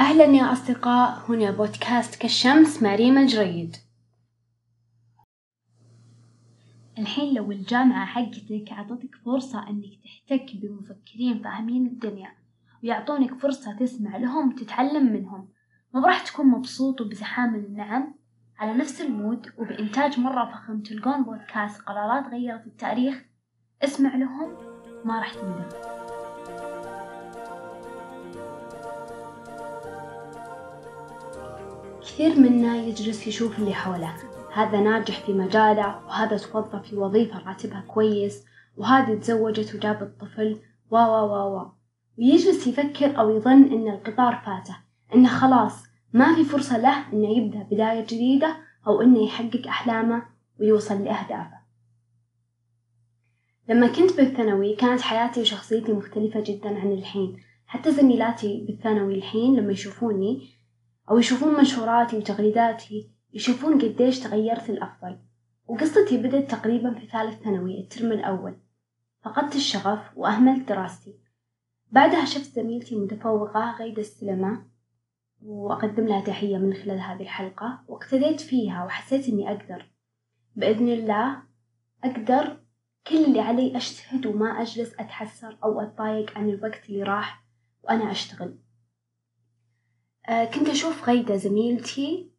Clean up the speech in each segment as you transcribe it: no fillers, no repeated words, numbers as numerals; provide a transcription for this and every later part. أهلا يا أصدقاء، هنا بودكاست كالشمس مع ريما الجريد. الحين لو الجامعة حقتك عطتك فرصة أنك تحتك بمفكرين فاهمين الدنيا ويعطونك فرصة تسمع لهم وتتعلم منهم، ما راح تكون مبسوط وبزحام النعم على نفس المود وبإنتاج مرة فخم؟ تلقون بودكاست قرارات غيرت التاريخ، اسمع لهم ما راح تندم. كثير منا يجلس يشوف اللي حوله، هذا ناجح في مجاله، وهذا توظف في وظيفة راتبها كويس، وهذه تزوجت وجابت طفل ويجلس يفكر أو يظن أن القطار فاته، أنه خلاص ما في فرصة له أنه يبدأ بداية جديدة أو أنه يحقق أحلامه ويوصل لأهدافه. لما كنت بالثانوي كانت حياتي وشخصيتي مختلفة جدا عن الحين، حتى زميلاتي بالثانوي الحين لما يشوفوني أو يشوفون منشوراتي وتغريداتي يشوفون قديش تغيرت الأفضل. وقصتي بدأت تقريبا في ثالث ثانوي الترم الأول، فقدت الشغف وأهملت دراستي. بعدها شفت زميلتي المتفوقة غيدة السلمة، وأقدم لها تحية من خلال هذه الحلقة، واقتديت فيها وحسيت أني أقدر، بإذن الله أقدر كل اللي علي أجتهد وما أجلس أتحسر أو أتضايق عن الوقت اللي راح وأنا أشتغل. كنت أشوف غيدة زميلتي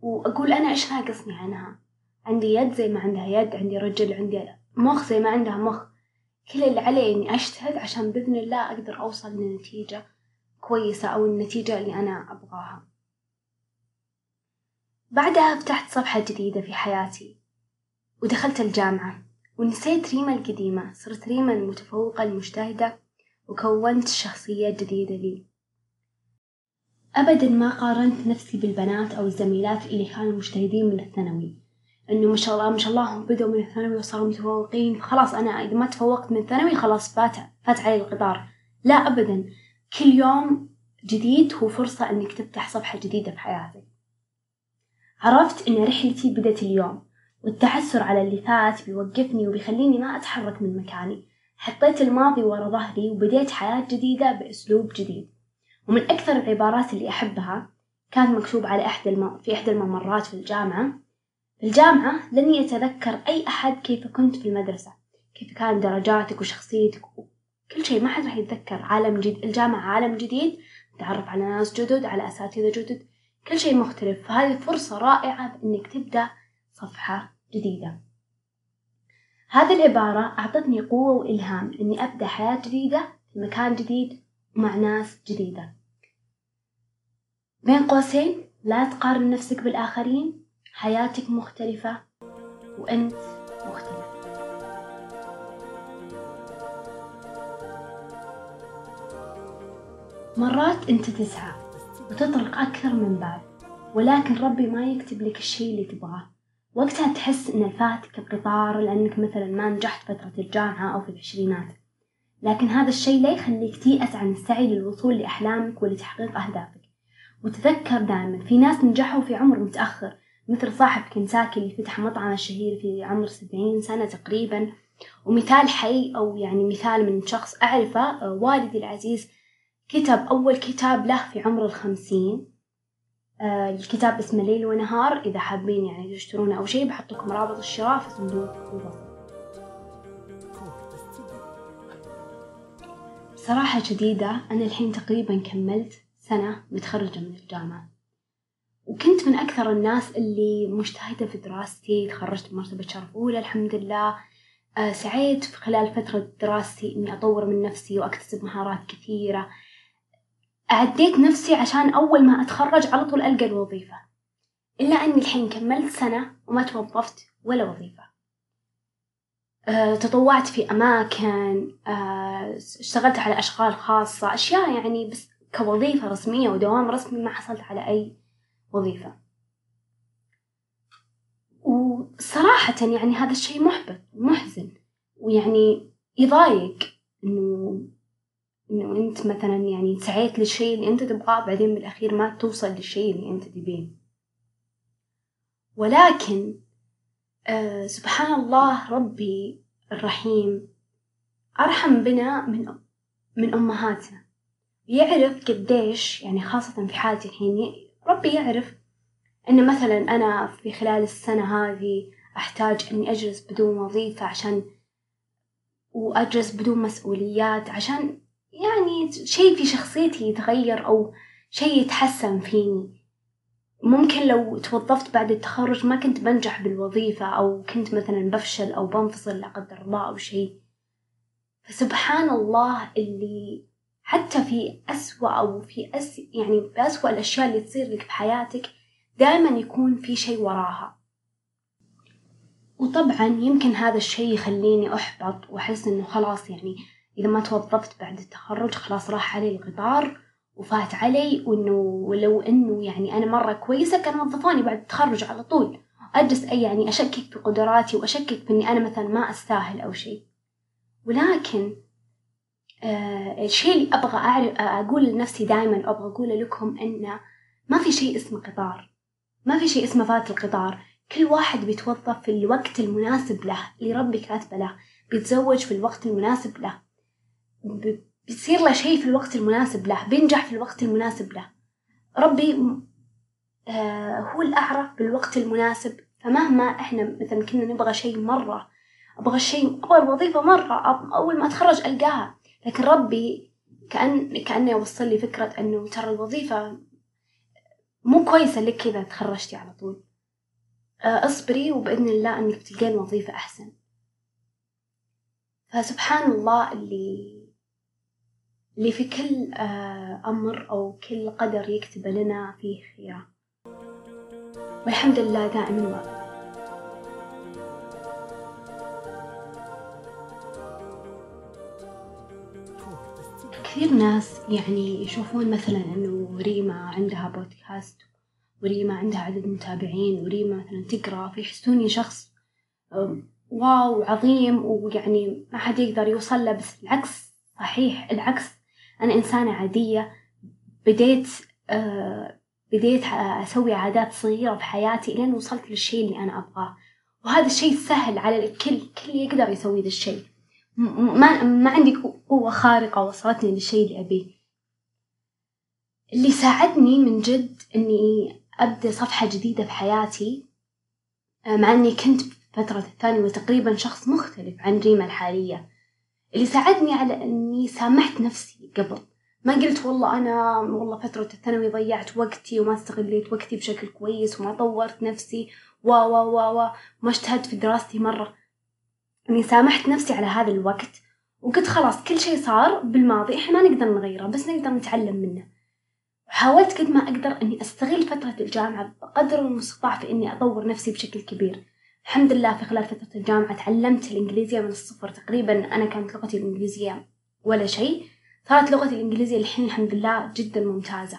وأقول أنا إيش ناقصني عنها؟ عندي يد زي ما عندها يد، عندي رجل، عندي مخ زي ما عندها مخ، كل اللي علي إني أجتهد عشان بإذن الله أقدر أوصل لنتيجة كويسة أو النتيجة اللي أنا أبغاها. بعدها فتحت صفحة جديدة في حياتي ودخلت الجامعة، ونسيت ريما القديمة، صرت ريما المتفوقة المجتهدة، وكونت شخصية جديدة لي. أبداً ما قارنت نفسي بالبنات أو الزميلات اللي كانوا مجتهدين من الثانوي، إنه ما شاء الله هم بدأوا من الثانوي وصاروا متفوقين، خلاص أنا إذا ما تفوقت من الثانوي خلاص فات علي القطار. لا أبداً، كل يوم جديد هو فرصة إنك تفتح صفحة جديدة في حياتك. عرفت إن رحلتي بدأت اليوم، والتعسر على اللي فات بيوقفني وبيخليني ما أتحرك من مكاني. حطيت الماضي ورا ظهري وبدأت حياة جديدة بأسلوب جديد. ومن أكثر العبارات اللي أحبها كان مكتوب على في إحدى الممرات في الجامعة لن يتذكر أي أحد كيف كنت في المدرسة، كيف كان درجاتك وشخصيتك وكل شيء، ما حد راح يتذكر. الجامعة عالم جديد، تعرف على ناس جدد، على أساتذة جدد، كل شيء مختلف. فهذه فرصة رائعة بأنك تبدأ صفحة جديدة. هذه العبارة أعطتني قوة وإلهام أني أبدأ حياة جديدة في مكان جديد مع ناس جديدة. بين قوسين، لا تقارن نفسك بالآخرين، حياتك مختلفة وأنت مختلف. مرات أنت تسعى وتطرق أكثر من بعض، ولكن ربي ما يكتب لك الشيء اللي تبغاه، وقتها تحس إن فاتك القطار لأنك مثلا ما نجحت فترة الجامعة أو في العشرينات. لكن هذا الشيء لا يخليك تيأس عن السعي للوصول لأحلامك ولتحقيق أهدافك. وتذكر دائما في ناس نجحوا في عمر متأخر، مثل صاحب كنتاكي اللي فتح مطعم الشهير في عمر 70 سنة تقريبا، ومثال حي أو يعني مثال من شخص أعرفه. والدي العزيز كتب أول كتاب له في عمر 50. الكتاب اسمه ليل ونهار، إذا حابين يعني تشترونه أو شيء بحطلكم رابط الشراء في صندوق الوصف. صراحة جديدة، أنا الحين تقريبا كملت سنة متخرجة من الجامعة، وكنت من أكثر الناس اللي مجتهدة في دراستي، تخرجت بمرتبة شرف أولى الحمد لله. سعيت في خلال فترة دراستي إني أطور من نفسي وأكتسب مهارات كثيرة. أعديت نفسي عشان أول ما أتخرج على طول ألقى الوظيفة، إلا أني الحين كملت سنة وما توظفت ولا وظيفة. تطوعت في أماكن، اشتغلت على أشغال خاصة، أشياء يعني، بس كوظيفة رسمية ودوام رسمي ما حصلت على أي وظيفة. وصراحة يعني هذا الشيء محبط ومحزن، ويعني يضايق إنه أنت مثلا يعني سعيت للشيء اللي أنت تبغاه، بعدين بالأخير ما توصل للشيء اللي أنت تبيه. ولكن سبحان الله، ربي الرحيم أرحم بنا من أمهاتنا، يعرف قديش، يعني خاصة في حالتي الحين ربي يعرف أن مثلا أنا في خلال السنة هذه أحتاج أني أجلس بدون وظيفة عشان وأجلس بدون مسؤوليات، عشان يعني شيء في شخصيتي يتغير أو شيء يتحسن فيني. ممكن لو توظفت بعد التخرج ما كنت بنجح بالوظيفة، أو كنت مثلا بفشل أو بنفصل لا قدر الله أو شيء. فسبحان الله اللي حتى في أسوأ أو في يعني بأسوأ الأشياء اللي تصير لك بحياتك دائما يكون في شيء وراها. وطبعا يمكن هذا الشيء يخليني أحبط وأحس إنه خلاص، يعني إذا ما توظفت بعد التخرج خلاص راح علي القطار وفات علي، وإنه لو إنه يعني أنا مرة كويسة كان وظفوني بعد التخرج على طول. أجلس أي يعني أشكك بقدراتي وأشكك بإني أنا مثلا ما أستاهل أو شيء. ولكن الشيء اللي أبغى أقول لنفسي دائما، أبغى أقول لكم إنه ما في شيء اسمه قطار، ما في شيء اسمه فات القطار. كل واحد بيتوظف في الوقت المناسب له اللي ربي كاتبه له، بيتزوج في الوقت المناسب له، بيصير له شيء في الوقت المناسب له، بينجح في الوقت المناسب له. ربي هو الأعرف بالوقت المناسب. فمهما إحنا مثلا كنا نبغى شيء مرة، أبغى الشيء، أبغى الوظيفة مرة أول ما أتخرج ألقاها، لكن ربي كأنه يوصل لي فكرة أنه ترى الوظيفة مو كويسة لك إذا تخرجتي على طول، أصبري وبإذن الله أنك تلقين وظيفة أحسن. فسبحان الله اللي في كل أمر أو كل قدر يكتب لنا فيه خير، والحمد لله دائما وأبدا. كثير ناس يعني يشوفون مثلا أنه ريما عندها بودكاست، وريما عندها عدد متابعين، وريما مثلا تقرأ، فيحسوني شخص واو عظيم ويعني ما حد يقدر يوصل له. بس العكس صحيح، العكس. أنا إنسانة عادية، بديت أسوي عادات صغيرة بحياتي لين وصلت للشيء اللي أنا أبغاه. وهذا الشيء سهل على الكل، كل يقدر يسوي ذا الشيء. ما عندي قوة خارقة وصلتني للشيء اللي أبيه. اللي ساعدني من جد أني أبدأ صفحة جديدة في حياتي، مع أني كنت بفترة الثانوية تقريبا شخص مختلف عن ريما الحالية. اللي ساعدني على أني سامحت نفسي قبل، ما قلت والله فترة الثانوية ضيعت وقتي وما استغليت وقتي بشكل كويس وما طورت نفسي وما اجتهدت في دراستي مرة. أني سامحت نفسي على هذا الوقت وقلت خلاص كل شيء صار بالماضي، إحنا ما نقدر نغيره بس نقدر نتعلم منه. وحاولت قد ما أقدر أني أستغل فترة الجامعة بقدر المستطاع في أني أطور نفسي بشكل كبير. الحمد لله في خلال فترة الجامعة تعلمت الإنجليزية من الصفر تقريبا. أنا كانت لغتي الإنجليزية ولا شيء، صارت لغتي الإنجليزية الحين الحمد لله جدا ممتازة،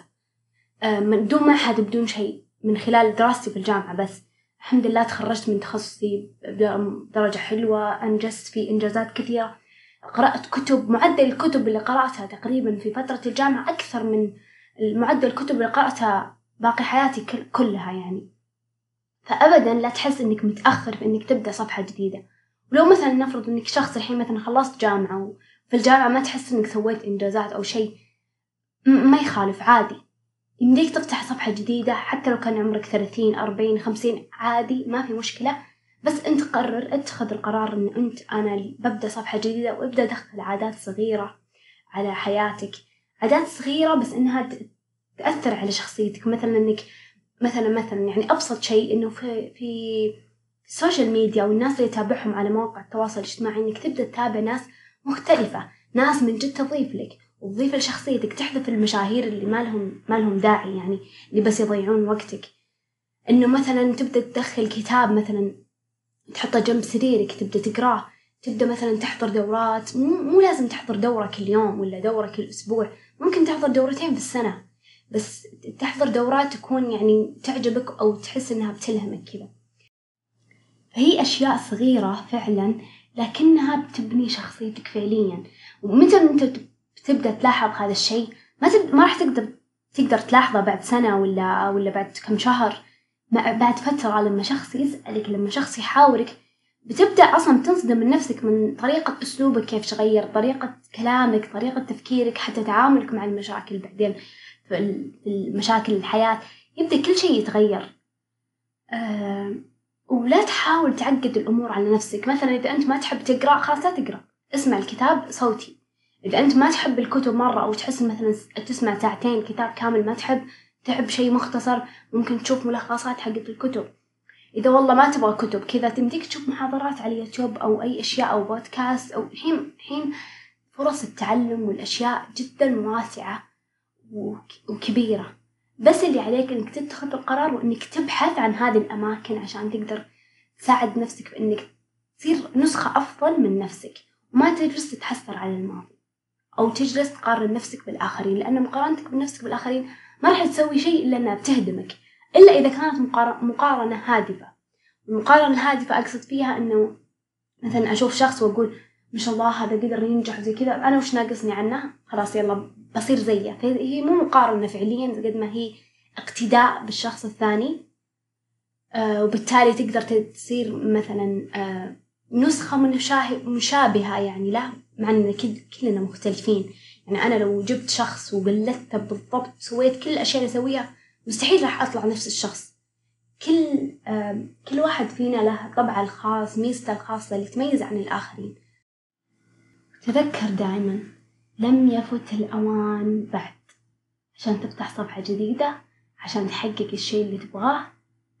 من دون معهد بدون شيء، من خلال دراستي في الجامعة بس. الحمد لله تخرجت من تخصصي بدرجة حلوة، أنجزت في إنجازات كثيرة، قرأت كتب. معدل الكتب اللي قرأتها تقريبا في فترة الجامعة أكثر من معدل الكتب اللي قرأتها باقي حياتي كلها يعني. فأبدا لا تحس أنك متأخر في أنك تبدأ صفحة جديدة. ولو مثلا نفرض أنك شخص الحين مثلا خلصت جامعة وفي الجامعة ما تحس أنك سويت إنجازات أو شيء، ما يخالف، عادي يمديك تفتح صفحة جديدة. حتى لو كان عمرك 30 40 50، عادي ما في مشكلة. بس أنت قرر، اتخذ القرار أن أنا ببدأ صفحة جديدة، وابدأ دخل عادات صغيرة على حياتك، عادات صغيرة بس إنها تأثر على شخصيتك. مثلا إنك مثلا يعني أبسط شيء إنه في السوشيال ميديا والناس اللي تتابعهم على مواقع التواصل الاجتماعي، إنك تبدأ تتابع ناس مختلفة، ناس من جد تضيف لك وتضيف لشخصيتك، تحذف المشاهير اللي ما لهم داعي، يعني اللي بس يضيعون وقتك. إنه مثلا تبدأ تدخل كتاب مثلا تحطه جنب سريرك تبدأ تقراه، تبدأ مثلا تحضر دورات. مو لازم تحضر دورة كل يوم ولا دورة كل أسبوع، ممكن تحضر دورتين في السنة، بس تحضر دورات تكون يعني تعجبك أو تحس إنها بتلهمك كذا. فهي أشياء صغيرة فعلا لكنها بتبني شخصيتك فعليا. ومتى أنت بتبدأ تلاحظ هذا الشيء ما راح تقدر تلاحظه بعد سنة ولا بعد كم شهر، بعد فترة. لما شخص يسألك، لما شخص يحاورك بتبدأ أصلا تنصدم من نفسك، من طريقة أسلوبك كيف تغير، طريقة كلامك، طريقة تفكيرك، حتى تعاملك مع المشاكل. بعدين في مشاكل الحياة يبدأ كل شيء يتغير. ولا تحاول تعقد الأمور على نفسك. مثلا إذا أنت ما تحب تقرأ، خلاص لا تقرأ، اسمع الكتاب صوتي. إذا أنت ما تحب الكتب مرة، أو تحس مثلا تسمع ساعتين كتاب كامل ما تحب شيء مختصر، ممكن تشوف ملخصات حق الكتب. إذا والله ما تبغى كتب كذا، تمديك تشوف محاضرات على يوتيوب أو أي أشياء، أو بودكاست. أو الحين فرص التعلم والأشياء جدا واسعة وكبيرة، بس اللي عليك إنك تتخذ القرار وإنك تبحث عن هذه الأماكن عشان تقدر تساعد نفسك بإنك تصير نسخة أفضل من نفسك، وما تجلس تتحسر على الماضي أو تجلس تقارن نفسك بالآخرين، لأن مقارنتك بنفسك بالآخرين ما راح تسوي شيء إلا أنها بتهدمك، إلا إذا كانت مقارنة هادفة. المقارنة الهادفة أقصد فيها أنه مثلا أشوف شخص وأقول ما شاء الله هذا قدر ينجح وزي كذا، أنا وش ناقصني عنه، خلاص يلا بصير زيه. فهي مو مقارنة فعليا قد ما هي اقتداء بالشخص الثاني، وبالتالي تقدر تصير مثلا نسخة مشابهة يعني له، مع أن كلنا مختلفين. يعني أنا لو جبت شخص وقلدته بالضبط، سويت كل الأشياء اللي أسويها، مستحيل راح أطلع نفس الشخص. كل واحد فينا له طبعه الخاص، ميزته الخاصة اللي تميز عن الآخرين. تذكر دائما لم يفت الأوان بعد، عشان تفتح صفحة جديدة، عشان تحقق الشيء اللي تبغاه،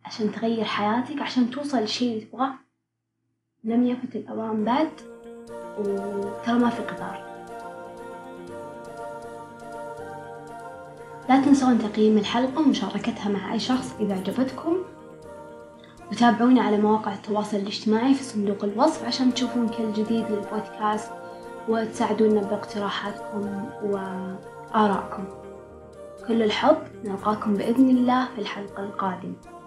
عشان تغير حياتك، عشان توصل للشيء اللي تبغاه. لم يفت الأوان بعد، وترى ما في قطار. لا تنسون تقييم الحلقة ومشاركتها مع أي شخص إذا عجبتكم، وتابعونا على مواقع التواصل الاجتماعي في صندوق الوصف عشان تشوفون كل جديد للبودكاست، وتساعدونا باقتراحاتكم وآرائكم. كل الحب، نلقاكم بإذن الله في الحلقة القادمة.